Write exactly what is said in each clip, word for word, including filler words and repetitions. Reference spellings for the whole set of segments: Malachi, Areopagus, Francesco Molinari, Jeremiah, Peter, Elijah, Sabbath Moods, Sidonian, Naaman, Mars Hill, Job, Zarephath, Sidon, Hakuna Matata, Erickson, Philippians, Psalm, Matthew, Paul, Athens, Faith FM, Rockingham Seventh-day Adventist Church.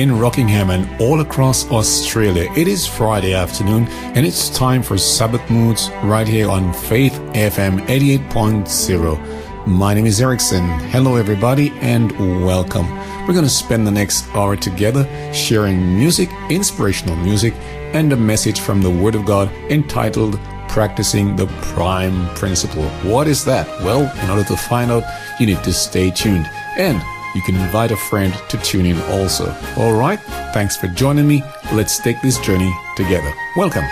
in Rockingham and all across Australia. It is Friday afternoon and it's time for Sabbath Moods right here on Faith F M eighty-eight point zero. My name is Erickson. Hello everybody and welcome. We're going to spend the next hour together sharing music, inspirational music, and a message from the Word of God entitled Practicing the Prime Principle. What is that? Well, in order to find out, you need to stay tuned. And you can invite a friend to tune in also. All right, thanks for joining me. Let's take this journey together. Welcome.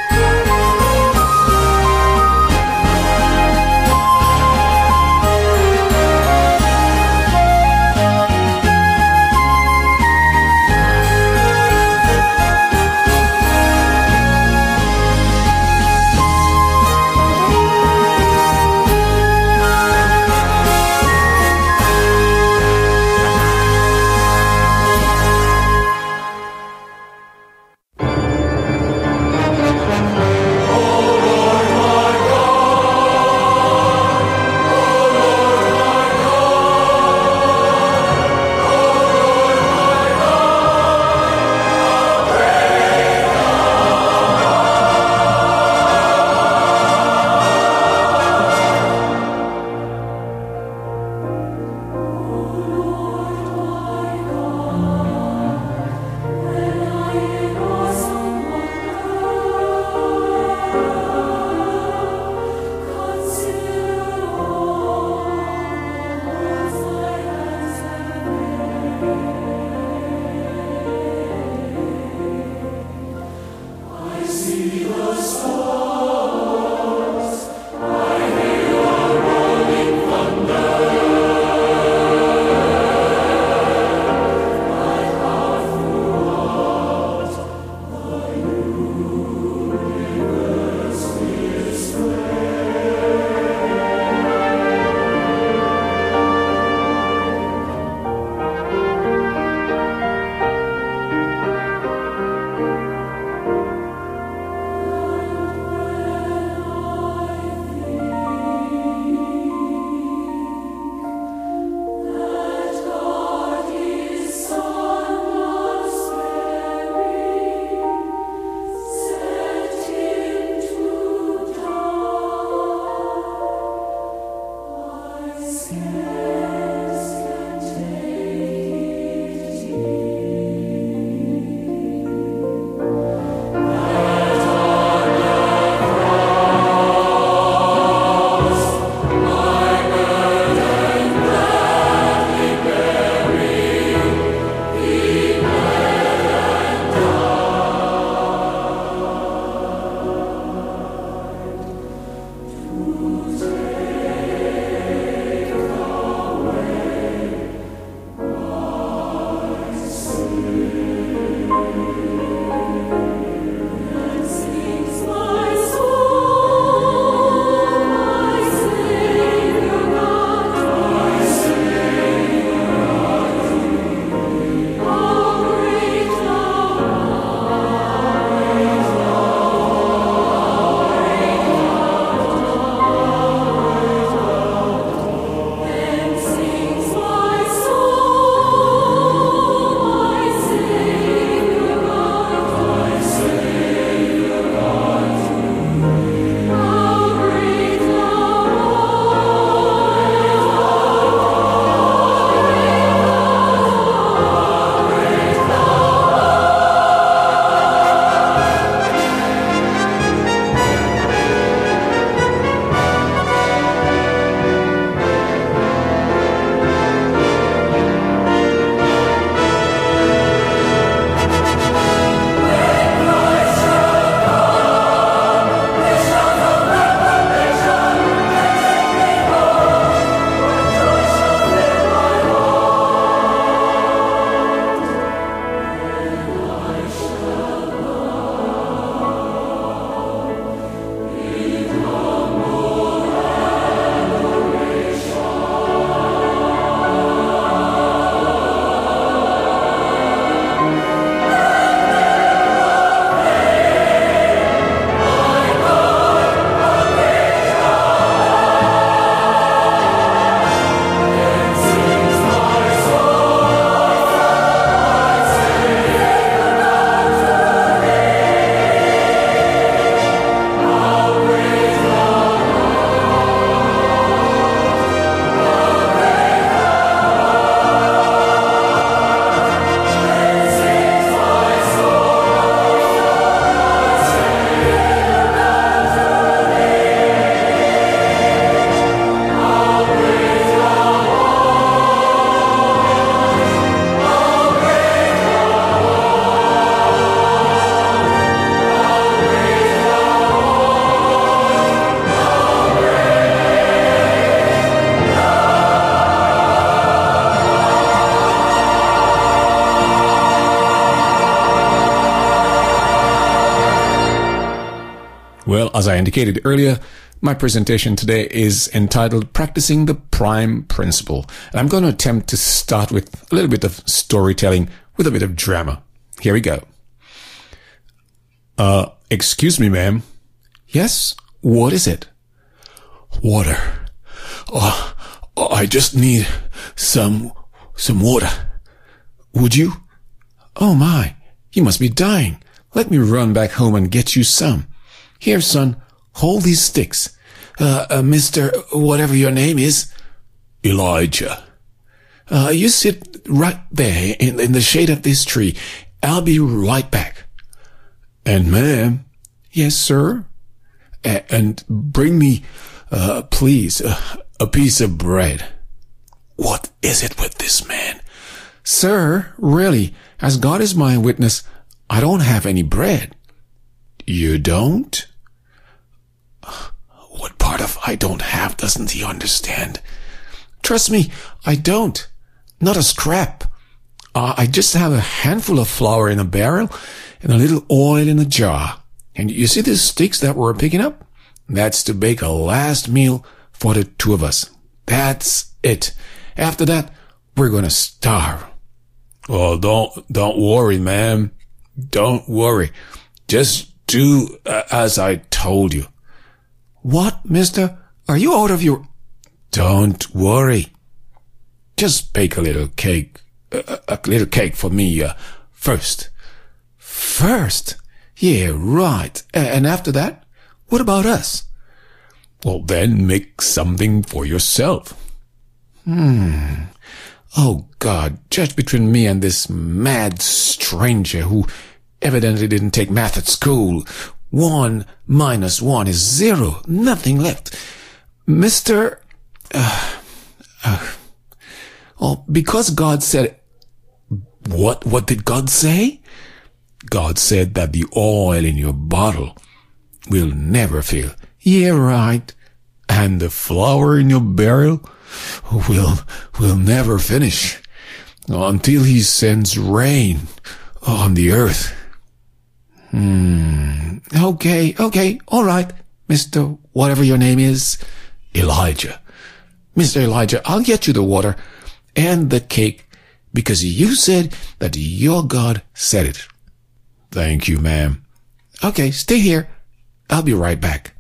Well, as I indicated earlier, my presentation today is entitled Practicing the Prime Principle, and I'm going to attempt to start with a little bit of storytelling with a bit of drama. Here we go. Uh, excuse me, ma'am. Yes? What is it? Water. Oh, oh, I just need some, some water. Would you? Oh my, you must be dying. Let me run back home and get you some. Here, son, hold these sticks. Uh, uh Mister whatever your name is. Elijah. Uh, you sit right there in, in the shade of this tree. I'll be right back. And ma'am. Yes, sir. A- and bring me, uh, please, uh, a piece of bread. What is it with this man? Sir, really, as God is my witness, I don't have any bread. You don't? What part of I don't have doesn't he understand? Trust me, I don't. Not a scrap. Uh, I just have a handful of flour in a barrel and a little oil in a jar. And you see the sticks that we're picking up? That's to bake a last meal for the two of us. That's it. After that, we're gonna starve. Oh, don't, don't worry, ma'am. Don't worry. Just do uh, as I told you. What, mister? Are you out of your... Don't worry. Just bake a little cake, uh, a little cake for me, uh, first. First? Yeah, right. And after that? What about us? Well, then make something for yourself. Hmm. Oh, God, judge between me and this mad stranger who evidently didn't take math at school. One minus one is zero. Nothing left. Mister Uh, uh, oh, because God said... What? What did God say? God said that the oil in your bottle will never fail. Yeah, right. And the flour in your barrel will will never finish until he sends rain on the earth. Hmm. Okay, okay, all right, Mister whatever your name is, Elijah. Mister Elijah, I'll get you the water and the cake because you said that your God said it. Thank you, ma'am. Okay, stay here. I'll be right back.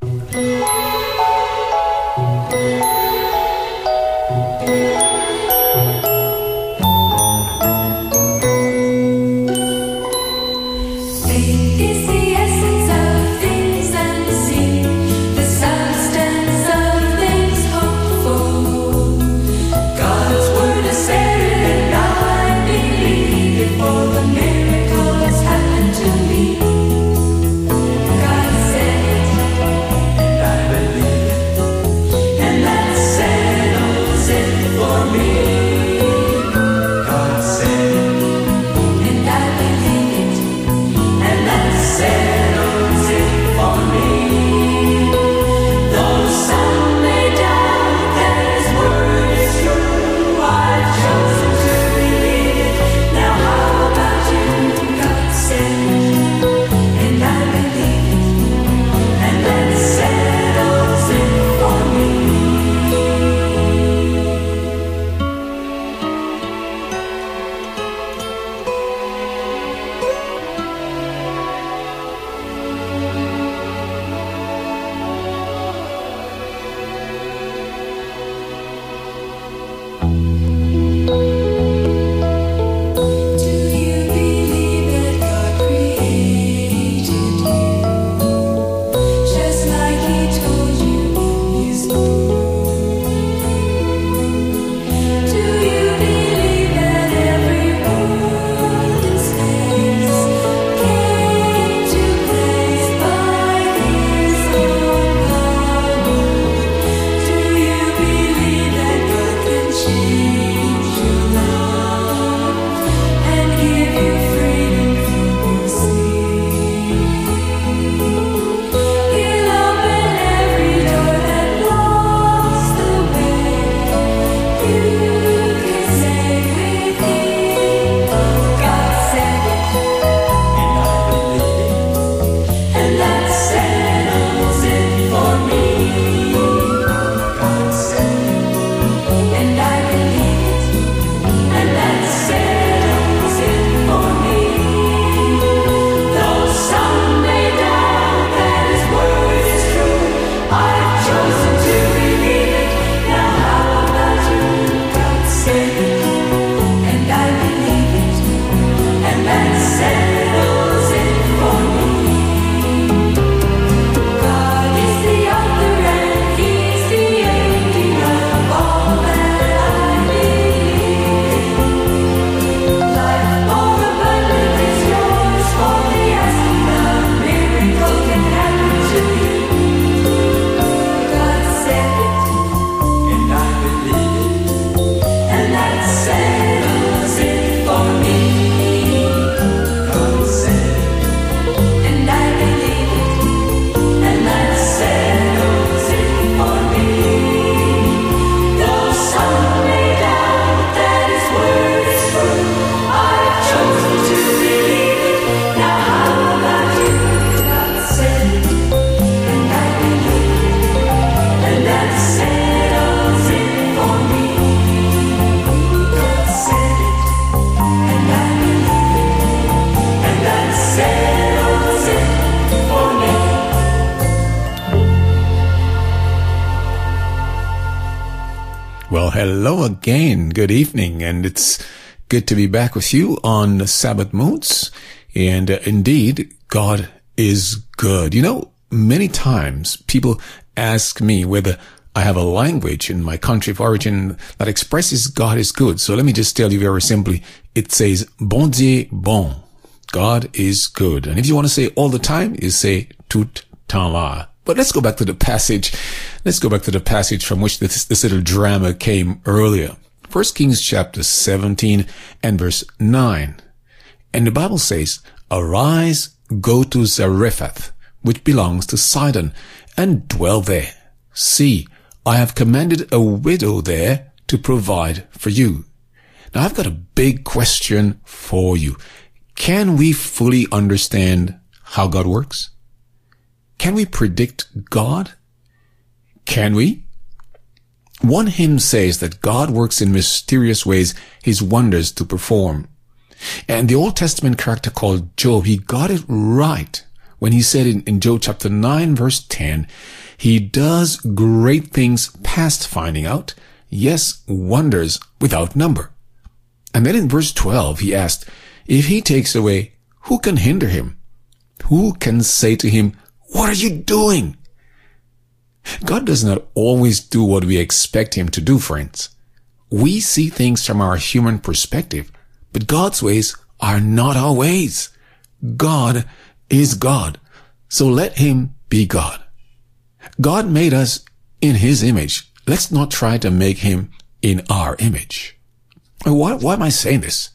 Hello again. Good evening. And it's good to be back with you on the Sabbath Moods. And uh, indeed, God is good. You know, many times people ask me whether I have a language in my country of origin that expresses God is good. So let me just tell you very simply. It says, bon Dieu, bon. God is good. And if you want to say all the time, you say tout temps là. But let's go back to the passage. Let's go back to the passage from which this, this little drama came earlier. First Kings chapter seventeen and verse nine. And the Bible says, arise, go to Zarephath, which belongs to Sidon, and dwell there. See, I have commanded a widow there to provide for you. Now I've got a big question for you. Can we fully understand how God works? Can we predict God? Can we? One hymn says that God works in mysterious ways his wonders to perform. And the Old Testament character called Job, he got it right when he said in, in Job chapter nine, verse ten, he does great things past finding out, yes, wonders without number. And then in verse twelve, he asked, if he takes away, who can hinder him? Who can say to him, what are you doing? God does not always do what we expect him to do, friends. We see things from our human perspective, but God's ways are not our ways. God is God, so let him be God. God made us in his image. Let's not try to make him in our image. Why, why am I saying this?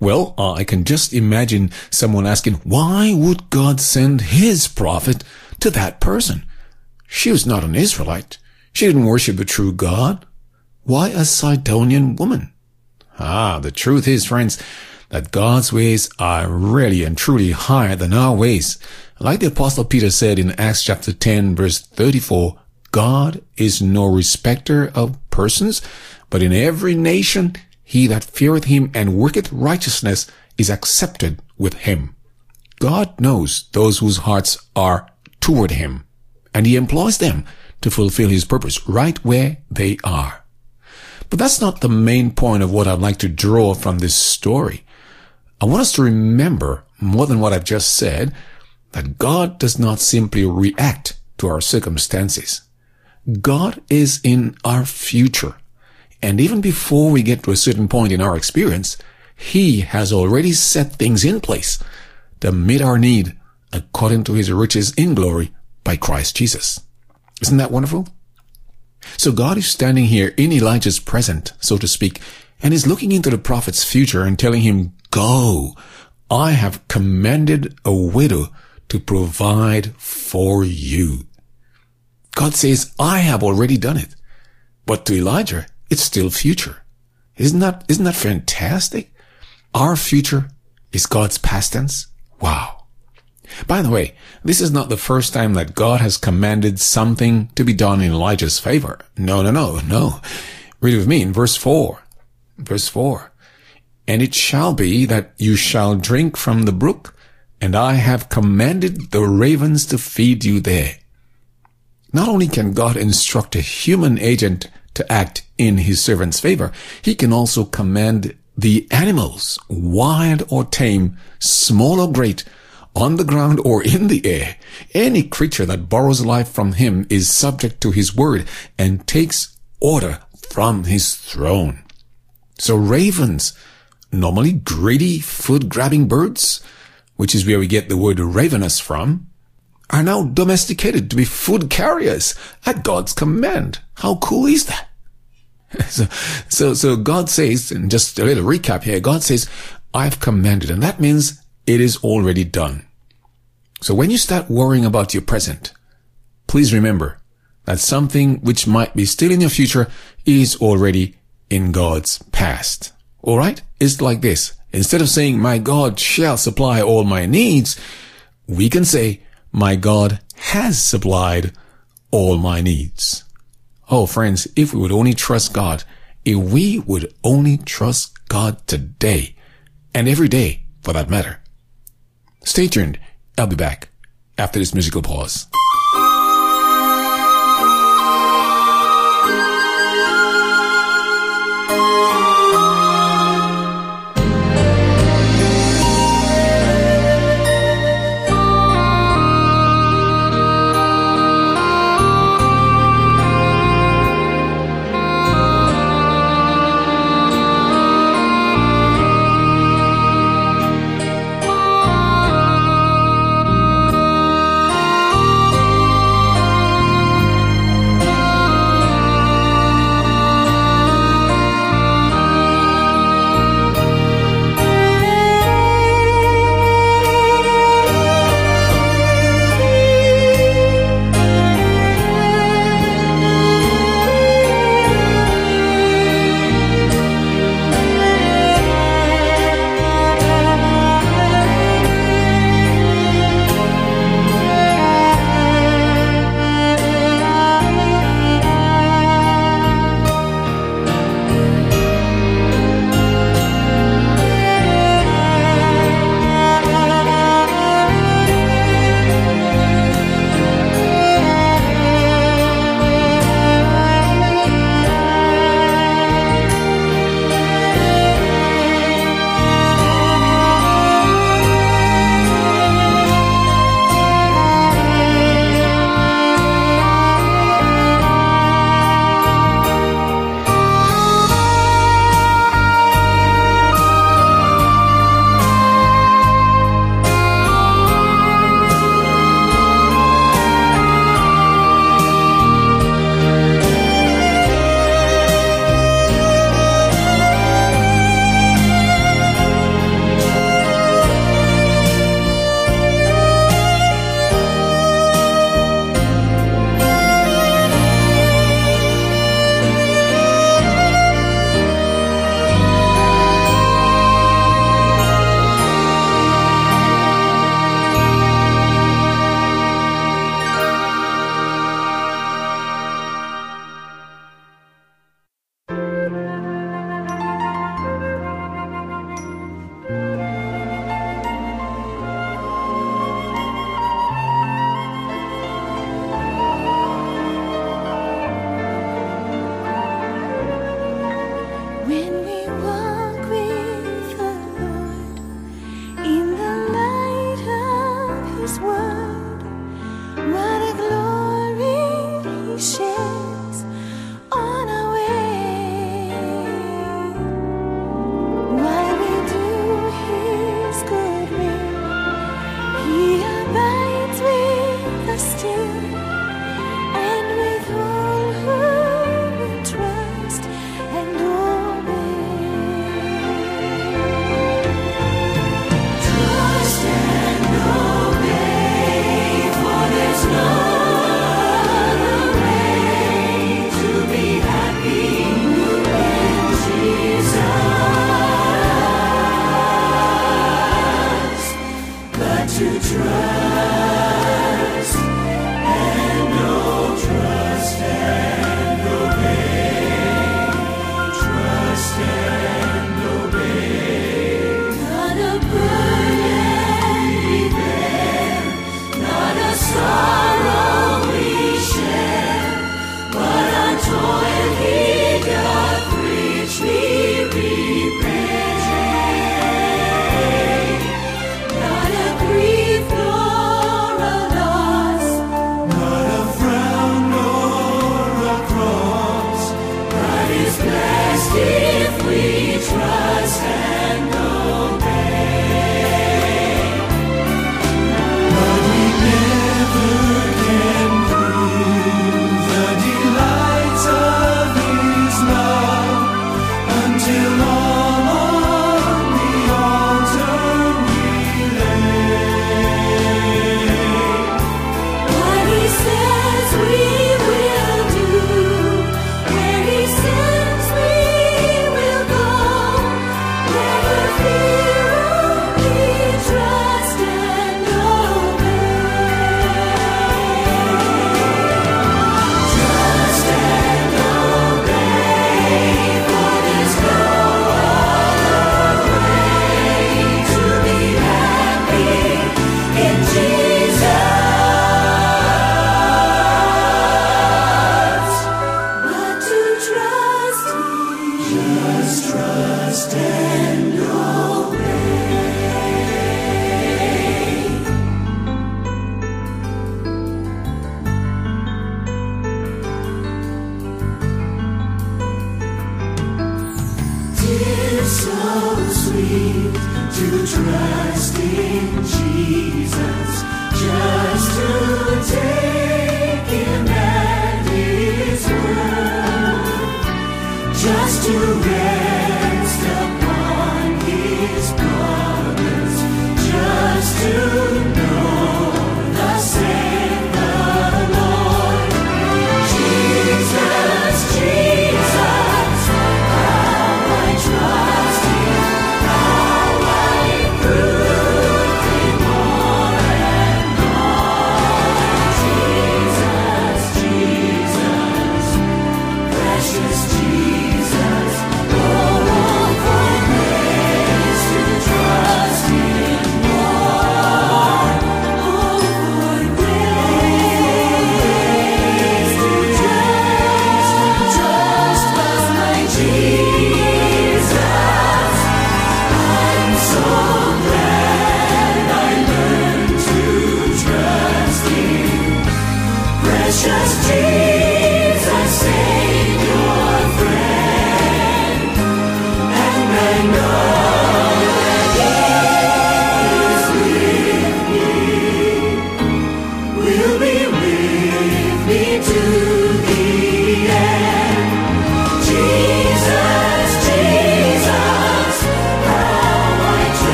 Well, uh, I can just imagine someone asking, why would God send his prophet to that person? She was not an Israelite. She didn't worship the true God. Why a Sidonian woman? Ah, the truth is, friends, that God's ways are really and truly higher than our ways. Like the Apostle Peter said in Acts chapter ten, verse thirty-four, God is no respecter of persons, but in every nation he that feareth him and worketh righteousness is accepted with him. God knows those whose hearts are toward him, and he employs them to fulfill his purpose right where they are. But that's not the main point of what I'd like to draw from this story. I want us to remember, more than what I've just said, that God does not simply react to our circumstances. God is in our future. And even before we get to a certain point in our experience, he has already set things in place to meet our need according to his riches in glory by Christ Jesus. Isn't that wonderful? So God is standing here in Elijah's present, so to speak, and is looking into the prophet's future and telling him, go, I have commanded a widow to provide for you. God says, I have already done it. But to Elijah, it's still future. Isn't that, isn't that fantastic? Our future is God's past tense. Wow. By the way, this is not the first time that God has commanded something to be done in Elijah's favor. No, no, no, no. Read with me in verse four. Verse four. And it shall be that you shall drink from the brook, and I have commanded the ravens to feed you there. Not only can God instruct a human agent to act in his servant's favor, he can also command the animals, wild or tame, small or great, on the ground or in the air. Any creature that borrows life from him is subject to his word and takes order from his throne. So ravens, normally greedy, food-grabbing birds, which is where we get the word ravenous from, are now domesticated to be food carriers at God's command. How cool is that? So, so, so God says, and just a little recap here, God says, I've commanded, and that means it is already done. So when you start worrying about your present, please remember that something which might be still in your future is already in God's past. All right? It's like this. Instead of saying, my God shall supply all my needs, we can say, my God has supplied all my needs. Oh, friends, if we would only trust God, if we would only trust God today, and every day, for that matter. Stay tuned. I'll be back after this musical pause.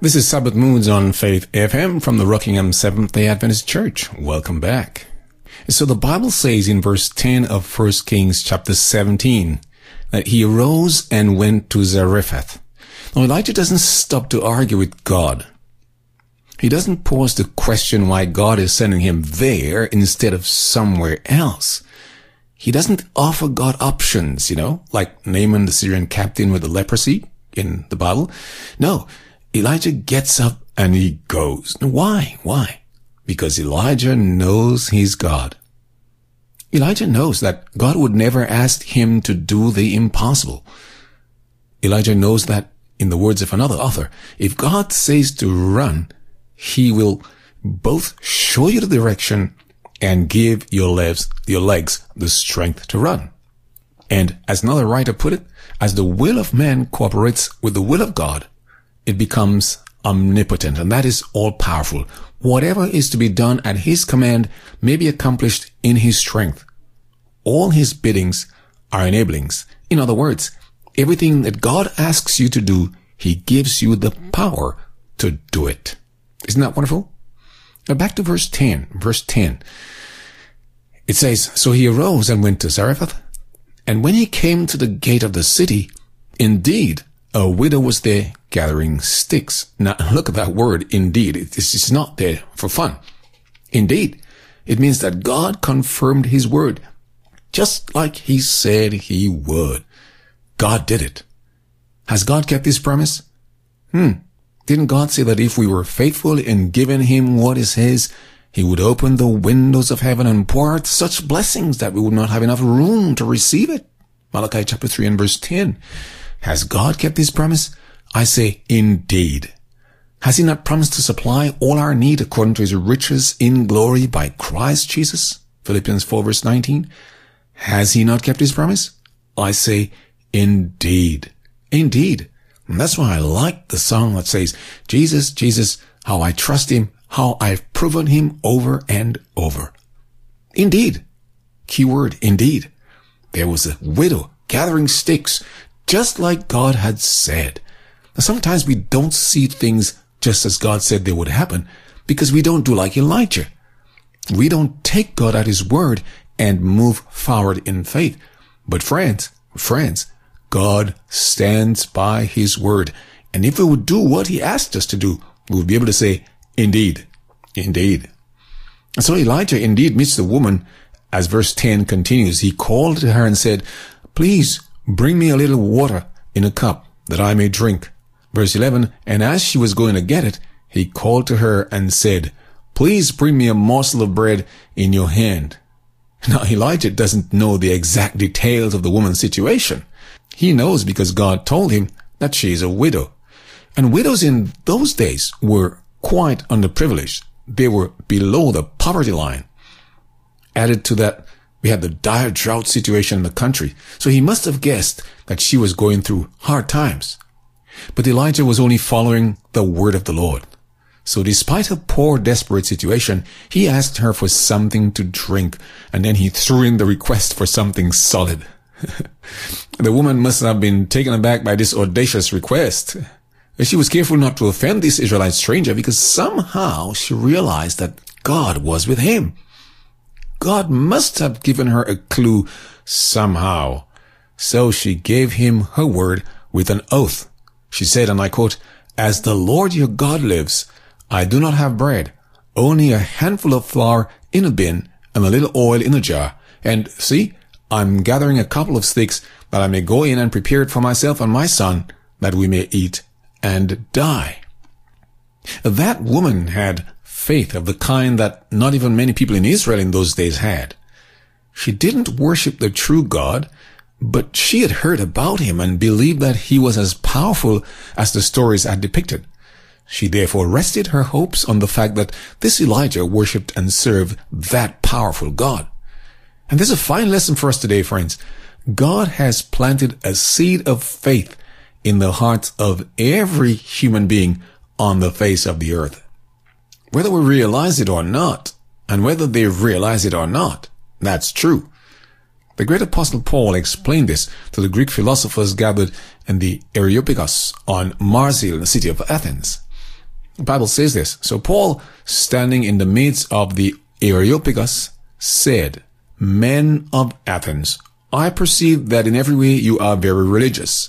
This is Sabbath Moods on Faith F M from the Rockingham Seventh-day Adventist Church. Welcome back. So the Bible says in verse ten of First Kings chapter seventeen that he arose and went to Zarephath. Now Elijah doesn't stop to argue with God. He doesn't pause to question why God is sending him there instead of somewhere else. He doesn't offer God options, you know, like Naaman the Syrian captain with the leprosy in the Bible. No. Elijah gets up and he goes. Why? Why? Because Elijah knows his God. Elijah knows that God would never ask him to do the impossible. Elijah knows that, in the words of another author, if God says to run, he will both show you the direction and give your legs, your legs the strength to run. And as another writer put it, as the will of man cooperates with the will of God, it becomes omnipotent, and that is all-powerful. Whatever is to be done at his command may be accomplished in his strength. All his biddings are enablings. In other words, everything that God asks you to do, he gives you the power to do it. Isn't that wonderful? Now back to verse ten. Verse ten. It says, so he arose and went to Zarephath, and when he came to the gate of the city, indeed, a widow was there gathering sticks. Now, look at that word, indeed. It's, it's not there for fun. Indeed, it means that God confirmed his word, just like he said he would. God did it. Has God kept his promise? Hmm. Didn't God say that if we were faithful in giving him what is his, he would open the windows of heaven and pour out such blessings that we would not have enough room to receive it? Malachi chapter three and verse ten. Has God kept his promise? I say, indeed. Has he not promised to supply all our need according to his riches in glory by Christ Jesus? Philippians four verse nineteen. Has he not kept his promise? I say, indeed. Indeed. And that's why I like the song that says, Jesus, Jesus, how I trust him, how I've proven him over and over. Indeed. Keyword, indeed. There was a widow gathering sticks, just like God had said. Now, sometimes we don't see things just as God said they would happen because we don't do like Elijah. We don't take God at his word and move forward in faith. But friends, friends, God stands by his word. And if we would do what he asked us to do, we would be able to say, indeed, indeed. And so Elijah indeed meets the woman. As verse ten continues, he called to her and said, please bring me a little water in a cup that I may drink. Verse eleven, and as she was going to get it, he called to her and said, please bring me a morsel of bread in your hand. Now, Elijah doesn't know the exact details of the woman's situation. He knows because God told him that she is a widow. And widows in those days were quite underprivileged. They were below the poverty line. Added to that, we had the dire drought situation in the country. So he must have guessed that she was going through hard times. But Elijah was only following the word of the Lord. So despite her poor, desperate situation, he asked her for something to drink, and then he threw in the request for something solid. The woman must have been taken aback by this audacious request. She was careful not to offend this Israelite stranger because somehow she realized that God was with him. God must have given her a clue somehow. So she gave him her word with an oath. She said, and I quote, as the Lord your God lives, I do not have bread, only a handful of flour in a bin and a little oil in a jar. And see, I'm gathering a couple of sticks that I may go in and prepare it for myself and my son that we may eat and die. That woman had faith of the kind that not even many people in Israel in those days had. She didn't worship the true God, but she had heard about him and believed that he was as powerful as the stories had depicted. She therefore rested her hopes on the fact that this Elijah worshipped and served that powerful God. And there's a fine lesson for us today, friends. God has planted a seed of faith in the hearts of every human being on the face of the earth. Whether we realize it or not, and whether they realize it or not, that's true. The great apostle Paul explained this to the Greek philosophers gathered in the Areopagus on Mars Hill in the city of Athens. The Bible says this. So Paul, standing in the midst of the Areopagus, said, men of Athens, I perceive that in every way you are very religious.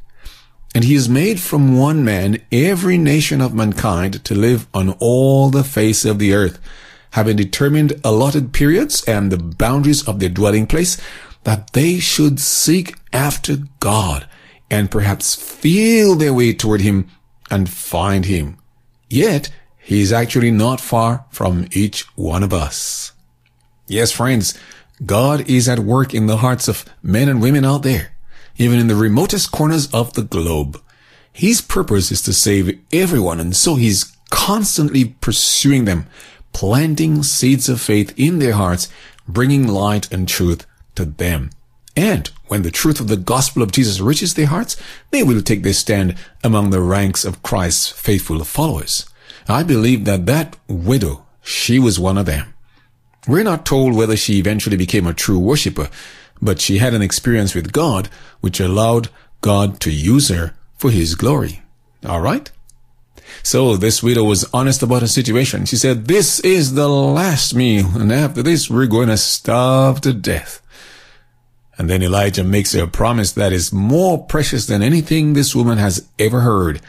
And he has made from one man every nation of mankind to live on all the face of the earth, having determined allotted periods and the boundaries of their dwelling place, that they should seek after God and perhaps feel their way toward him and find him. Yet, he is actually not far from each one of us. Yes, friends, God is at work in the hearts of men and women out there, even in the remotest corners of the globe. His purpose is to save everyone, and so he's constantly pursuing them, planting seeds of faith in their hearts, bringing light and truth to them. And when the truth of the gospel of Jesus reaches their hearts, they will take their stand among the ranks of Christ's faithful followers. I believe that that widow, she was one of them. We're not told whether she eventually became a true worshiper, but she had an experience with God which allowed God to use her for his glory. All right? So this widow was honest about her situation. She said, this is the last meal, and after this we're going to starve to death. And then Elijah makes her a promise that is more precious than anything this woman has ever heard.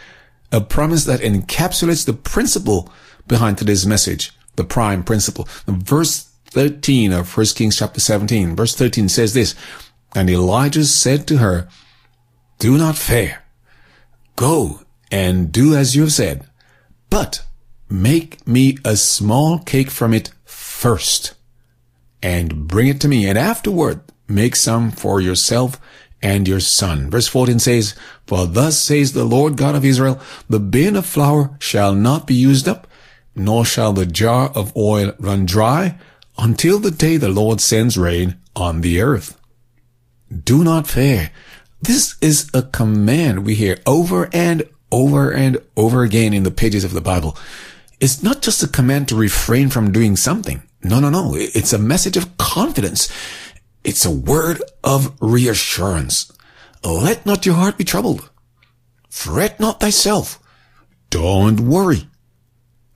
A promise that encapsulates the principle behind today's message, the prime principle. Verse thirteen of First Kings chapter seventeen, verse thirteen says this, and Elijah said to her, do not fear. Go and do as you have said, but make me a small cake from it first and bring it to me, and afterward make some for yourself and your son. Verse fourteen says, for thus says the Lord God of Israel, the bin of flour shall not be used up, nor shall the jar of oil run dry, until the day the Lord sends rain on the earth. Do not fear. This is a command we hear over and over and over again in the pages of the Bible. It's not just a command to refrain from doing something. No, no, no. It's a message of confidence. It's a word of reassurance. Let not your heart be troubled. Fret not thyself. Don't worry.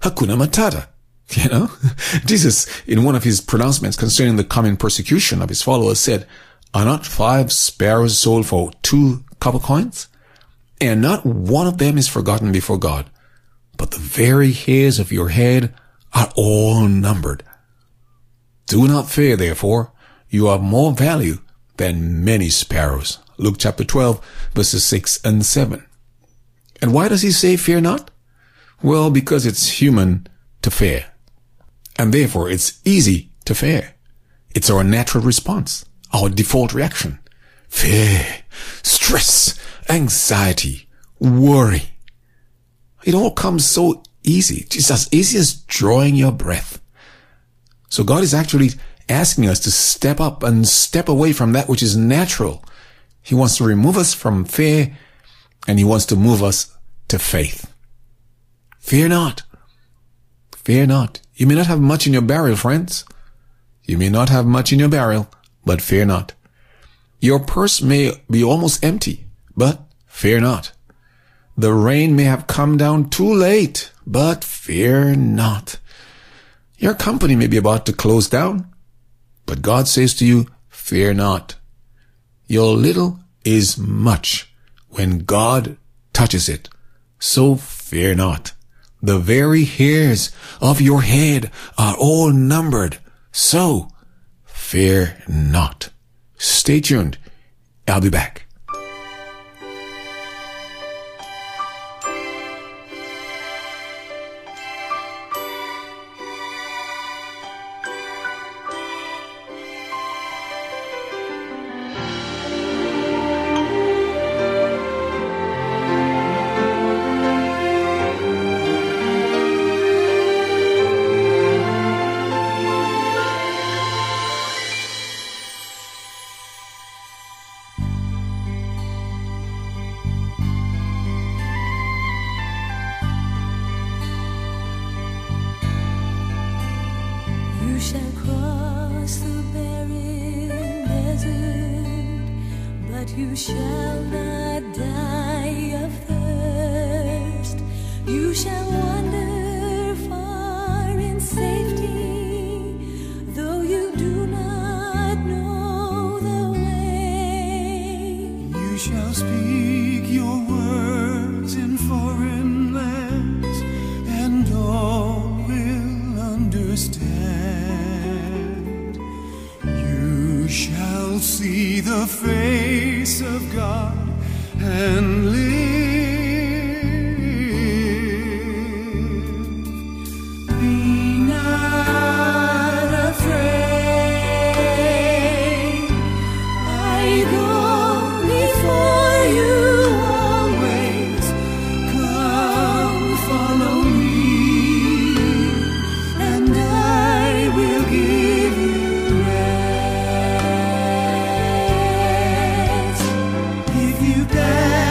Hakuna Matata. You know, Jesus, in one of his pronouncements concerning the coming persecution of his followers, said, "Are not five sparrows sold for two copper coins? And not one of them is forgotten before God. But the very hairs of your head are all numbered. Do not fear, therefore. You are of more value than many sparrows." Luke chapter twelve, verses six and seven. And why does he say fear not? Well, because it's human to fear. And therefore, it's easy to fear. It's our natural response, our default reaction. Fear, stress, anxiety, worry. It all comes so easy. It's as easy as drawing your breath. So God is actually asking us to step up and step away from that which is natural. He wants to remove us from fear, and he wants to move us to faith. Fear not. Fear not. You may not have much in your barrel, friends. You may not have much in your barrel, but fear not. Your purse may be almost empty, but fear not. The rain may have come down too late, but fear not. Your company may be about to close down, but God says to you, fear not. Your little is much when God touches it, so fear not. The very hairs of your head are all numbered, so fear not. Stay tuned. I'll be back. Give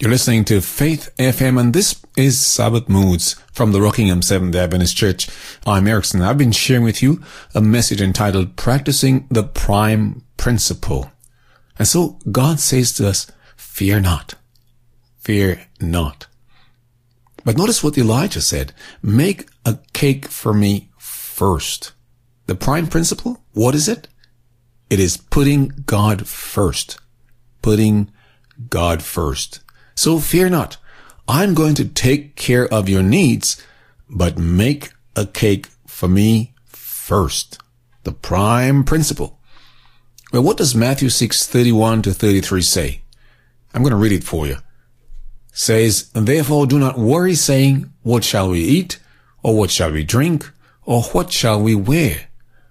You're listening to Faith F M, and this is Sabbath Moods from the Rockingham Seventh-day Adventist Church. I'm Erickson. I've been sharing with you a message entitled Practicing the Prime Principle. And so God says to us, fear not. Fear not. But notice what Elijah said. Make a cake for me first. The prime principle, what is it? It is putting God first. Putting God first. So fear not. I'm going to take care of your needs, but make a cake for me first. The prime principle. Well, what does Matthew six, thirty-one to thirty-three say? I'm going to read it for you. It says, therefore do not worry, saying, what shall we eat? Or what shall we drink? Or what shall we wear?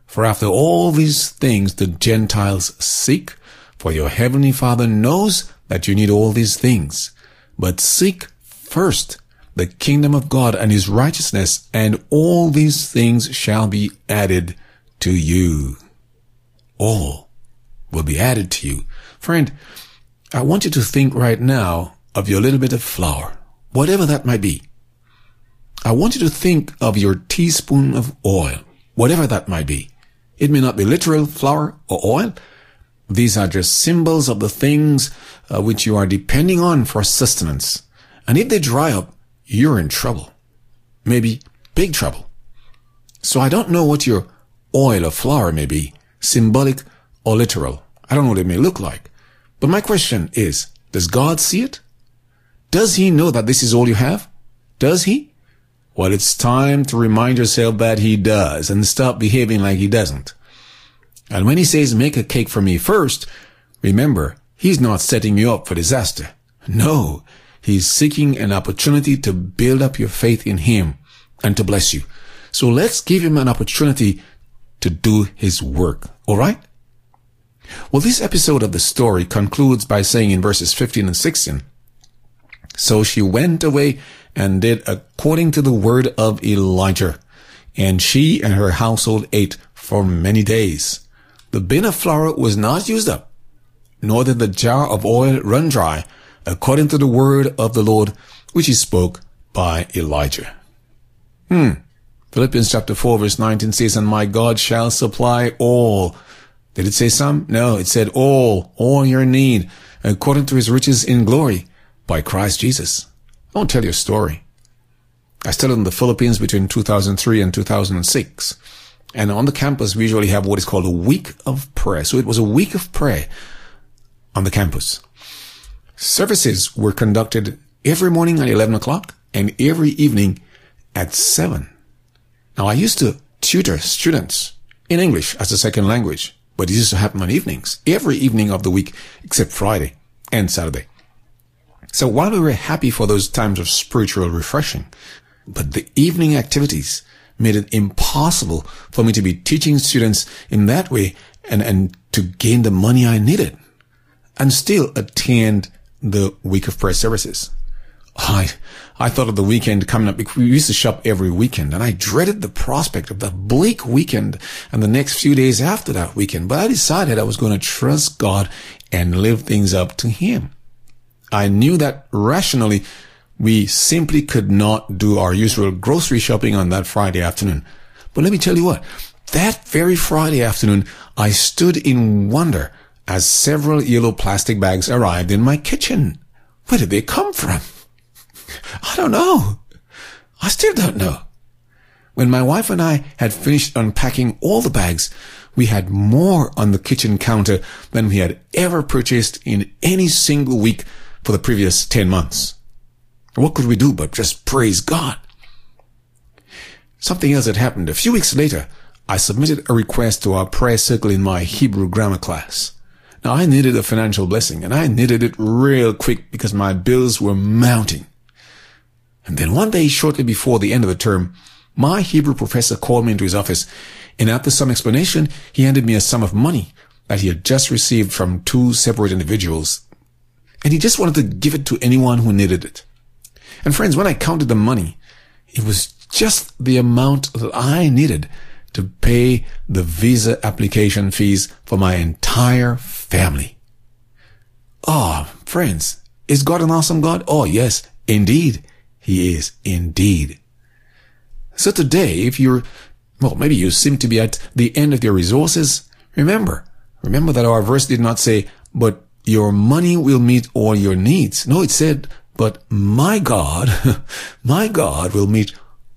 For after all these things the Gentiles seek, for your heavenly Father knows that you need all these things. But seek first the kingdom of God and his righteousness, and all these things shall be added to you. All will be added to you. Friend, I want you to think right now of your little bit of flour, whatever that might be. I want you to think of your teaspoon of oil, whatever that might be. It may not be literal flour or oil. These are just symbols of the things uh, which you are depending on for sustenance. And if they dry up, you're in trouble. Maybe big trouble. So I don't know what your oil or flour may be, symbolic or literal. I don't know what it may look like. But my question is, does God see it? Does he know that this is all you have? Does he? Well, it's time to remind yourself that he does and stop behaving like he doesn't. And when he says, make a cake for me first, remember, he's not setting you up for disaster. No, he's seeking an opportunity to build up your faith in him and to bless you. So let's give him an opportunity to do his work. All right? Well, this episode of the story concludes by saying in verses fifteen and sixteen, so she went away and did according to the word of Elijah, and she and her household ate for many days. The bin of flour was not used up, nor did the jar of oil run dry, according to the word of the Lord, which he spoke by Elijah. Hmm. Philippians chapter four, verse nineteen says, and my God shall supply all. Did it say some? No, it said all, all your need, according to his riches in glory, by Christ Jesus. I won't tell you a story. I studied in the Philippines between two thousand three and two thousand six. And on the campus, we usually have what is called a week of prayer. So it was a week of prayer on the campus. Services were conducted every morning at eleven o'clock and every evening at seven. Now, I used to tutor students in English as a second language, but this used to happen on evenings, every evening of the week, except Friday and Saturday. So while we were happy for those times of spiritual refreshing, but the evening activities made it impossible for me to be teaching students in that way and, and to gain the money I needed and still attend the week of prayer services. I, I thought of the weekend coming up. We used to shop every weekend, and I dreaded the prospect of that bleak weekend and the next few days after that weekend. But I decided I was going to trust God and live things up to him. I knew that rationally, we simply could not do our usual grocery shopping on that Friday afternoon. But let me tell you what, that very Friday afternoon, I stood in wonder as several yellow plastic bags arrived in my kitchen. Where did they come from? I don't know. I still don't know. When my wife and I had finished unpacking all the bags, we had more on the kitchen counter than we had ever purchased in any single week for the previous ten months. What could we do but just praise God? Something else had happened. A few weeks later, I submitted a request to our prayer circle in my Hebrew grammar class. Now, I needed a financial blessing, and I needed it real quick because my bills were mounting. And then one day, shortly before the end of the term, my Hebrew professor called me into his office, and after some explanation, he handed me a sum of money that he had just received from two separate individuals, and he just wanted to give it to anyone who needed it. And friends, when I counted the money, it was just the amount that I needed to pay the visa application fees for my entire family. Oh, friends, Is God an awesome God? Oh, yes, indeed. He is indeed. So today, if you're, well, maybe you seem to be at the end of your resources, remember, remember that our verse did not say, but your money will meet all your needs. No, it said, but my God, my God will meet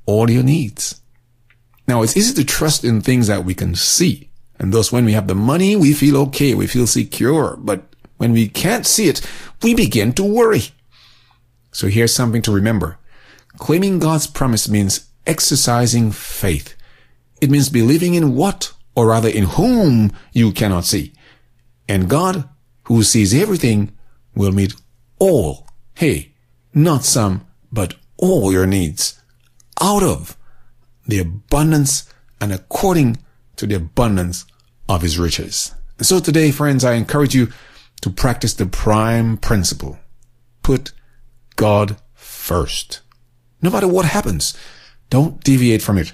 all your needs. Now, it's easy to trust in things that we can see. And thus, when we have the money, we feel okay, we feel secure. But when we can't see it, we begin to worry. So here's something to remember. Claiming God's promise means exercising faith. It means believing in what, or rather in whom, you cannot see. And God, who sees everything, will meet all, hey, not some, but all your needs, out of the abundance and according to the abundance of his riches. And so today, friends, I encourage you to practice the prime principle. Put God first. No matter what happens, don't deviate from it.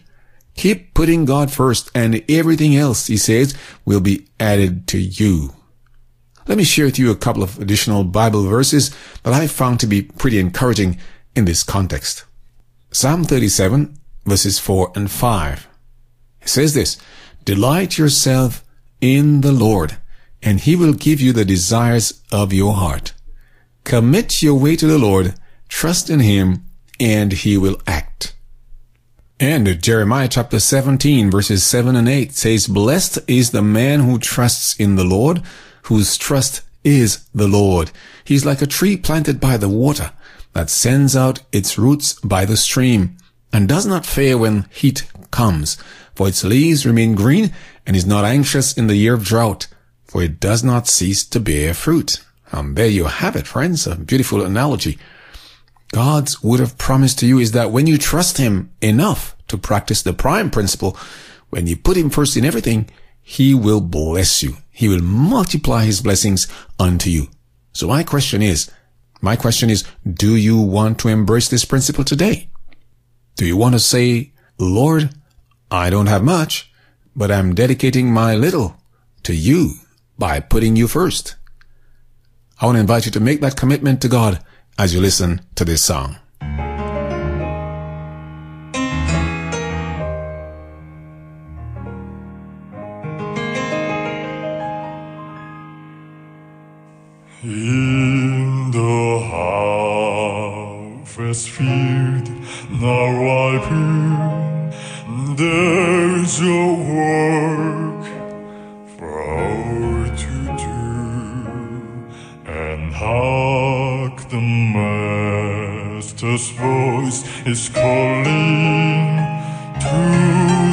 Keep putting God first, and everything else, he says, will be added to you. Let me share with you a couple of additional Bible verses that I found to be pretty encouraging in this context. Psalm thirty-seven, verses four and five. It says this, "Delight yourself in the Lord, and he will give you the desires of your heart. Commit your way to the Lord, trust in him, and he will act." And Jeremiah chapter seventeen, verses seven and eight says, "Blessed is the man who trusts in the Lord, whose trust is the Lord. He's like a tree planted by the water that sends out its roots by the stream and does not fail when heat comes. For its leaves remain green and is not anxious in the year of drought, for it does not cease to bear fruit." And there you have it, friends, a beautiful analogy. God's word of promise to you is that when you trust him enough to practice the prime principle, when you put him first in everything, he will bless you. He will multiply his blessings unto you. So my question is, my question is, do you want to embrace this principle today? Do you want to say, "Lord, I don't have much, but I'm dedicating my little to you by putting you first"? I want to invite you to make that commitment to God as you listen to this song. In the harvest field, now ripen, there's your work for all to do. And hark, the Master's voice is calling to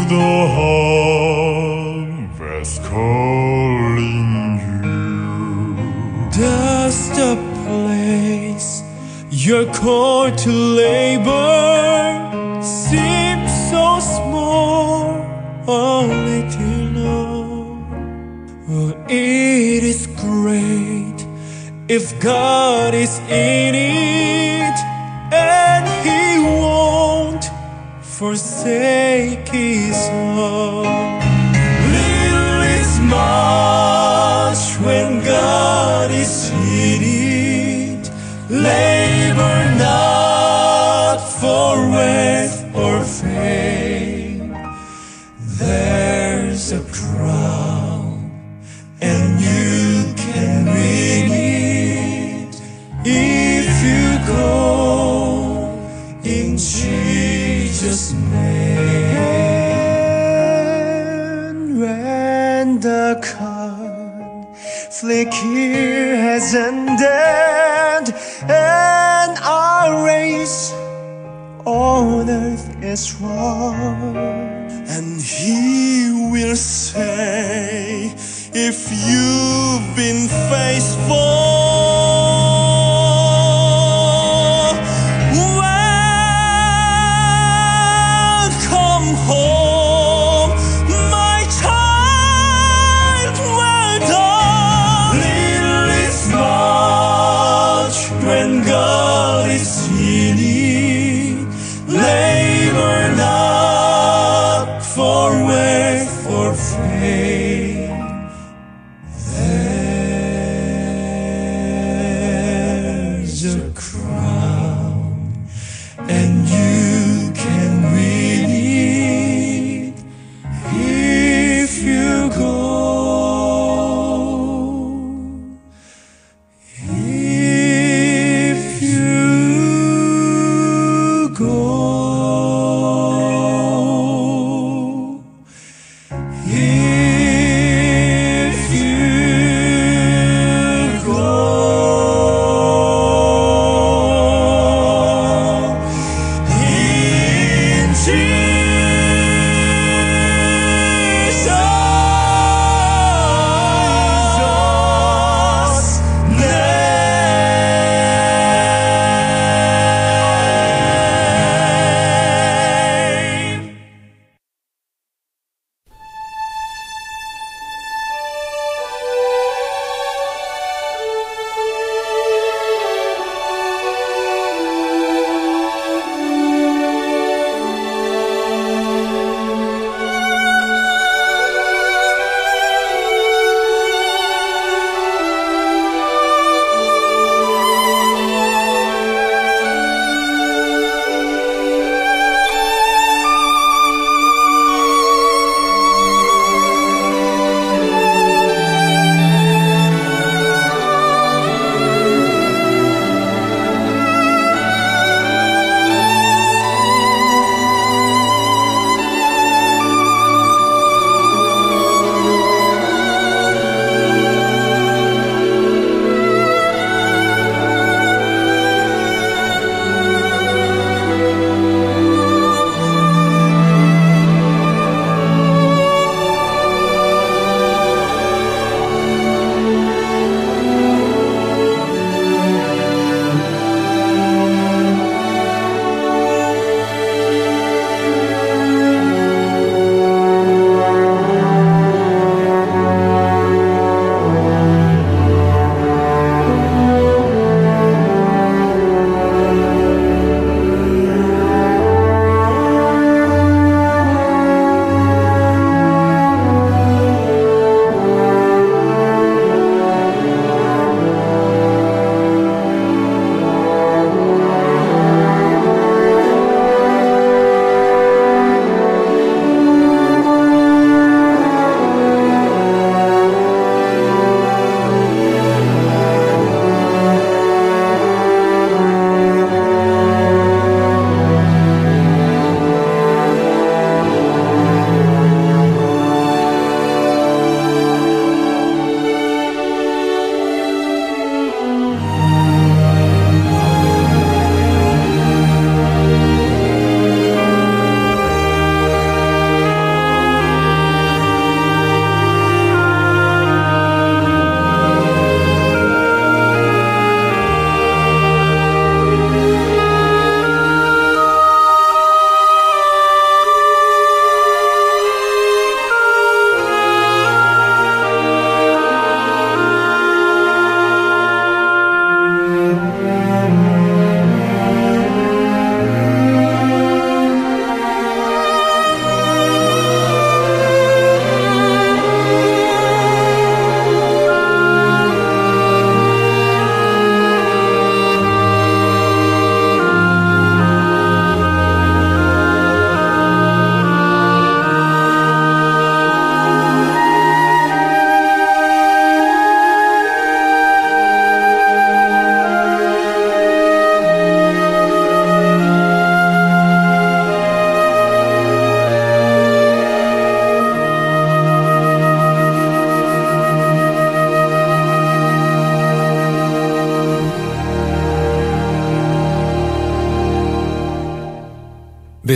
the harvest, calling you. Just a place, your call to labor seems so small, all eternal. Oh, it is great if God is in it, and he won't forsake his love. Little is much when God is in it. Labor not for wealth or fame. There's a crown, and you can win it if you go in Jesus' name. When the conflict here has ended, and our race on earth is won, and he will say, "If you've been faithful, welcome home."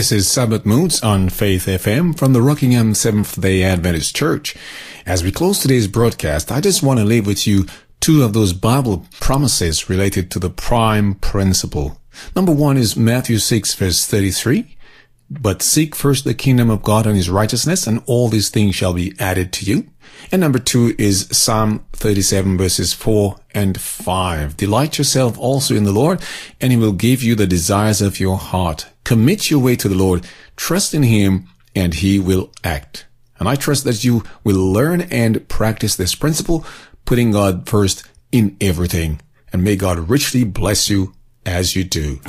This is Sabbath Moods on Faith F M from the Rockingham Seventh-day Adventist Church. As we close today's broadcast, I just want to leave with you two of those Bible promises related to the prime principle. Number one is Matthew six, verse thirty-three. But seek first the kingdom of God and his righteousness, and all these things shall be added to you. And number two is Psalm thirty-seven, verses four and five. Delight yourself also in the Lord, and he will give you the desires of your heart. Commit your way to the Lord. Trust in him, and he will act. And I trust that you will learn and practice this principle, putting God first in everything. And may God richly bless you as you do.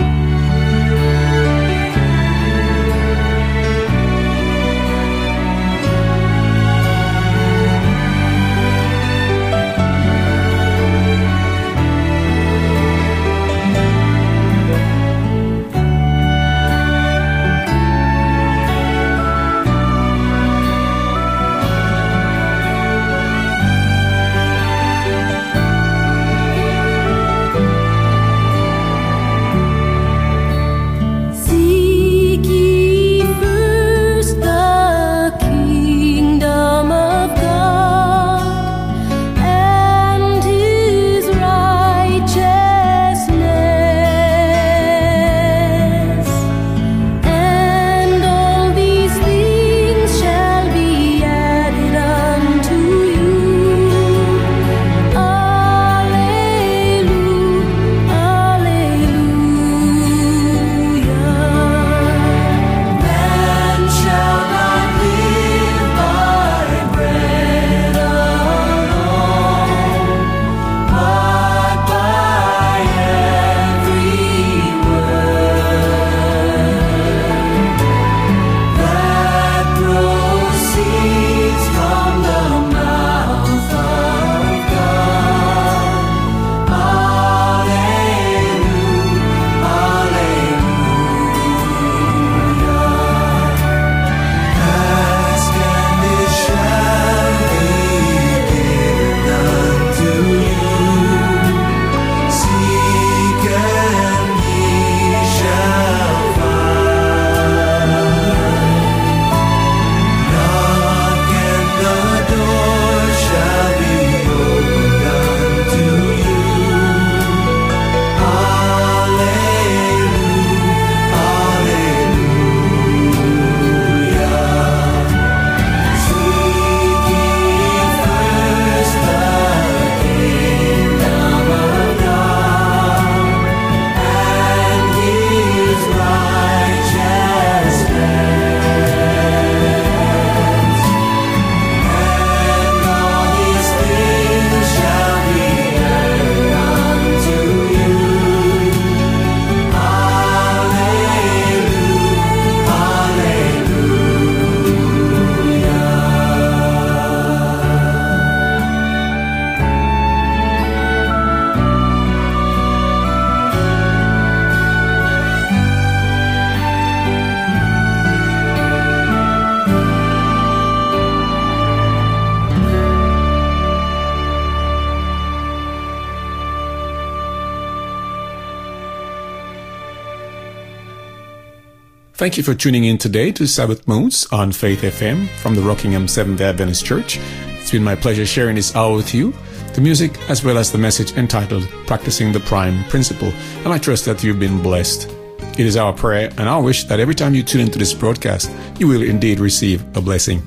Thank you for tuning in today to Sabbath Moods on Faith F M from the Rockingham Seventh-day Adventist Church. It's been my pleasure sharing this hour with you, the music as well as the message entitled Practicing the Prime Principle. And I trust that you've been blessed. It is our prayer and our wish that every time you tune into this broadcast, you will indeed receive a blessing.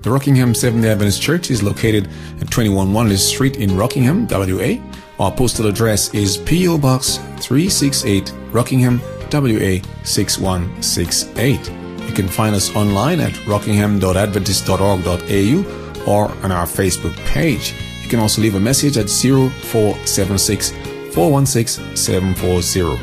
The Rockingham Seventh-day Adventist Church is located at twenty-one Wanley Street in Rockingham, W A. Our postal address is P O Box three sixty-eight, Rockingham, W A six one six eight. You can find us online at rockingham dot adventist dot org dot a u or on our Facebook page. You can also leave a message at zero four seven six, four one six, seven four zero.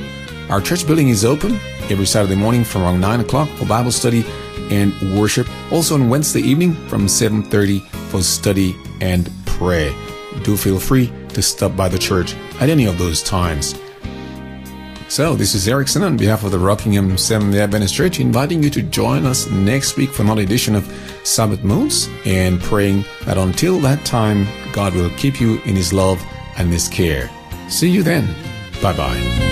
Our church building is open every Saturday morning from around nine o'clock for Bible study and worship. Also on Wednesday evening from seven thirty for study and prayer. Do feel free to stop by the church at any of those times. So, this is Erickson on behalf of the Rockingham Seventh-day Adventist Church, inviting you to join us next week for another edition of Sabbath Moods, and praying that until that time, God will keep you in his love and his care. See you then. Bye-bye.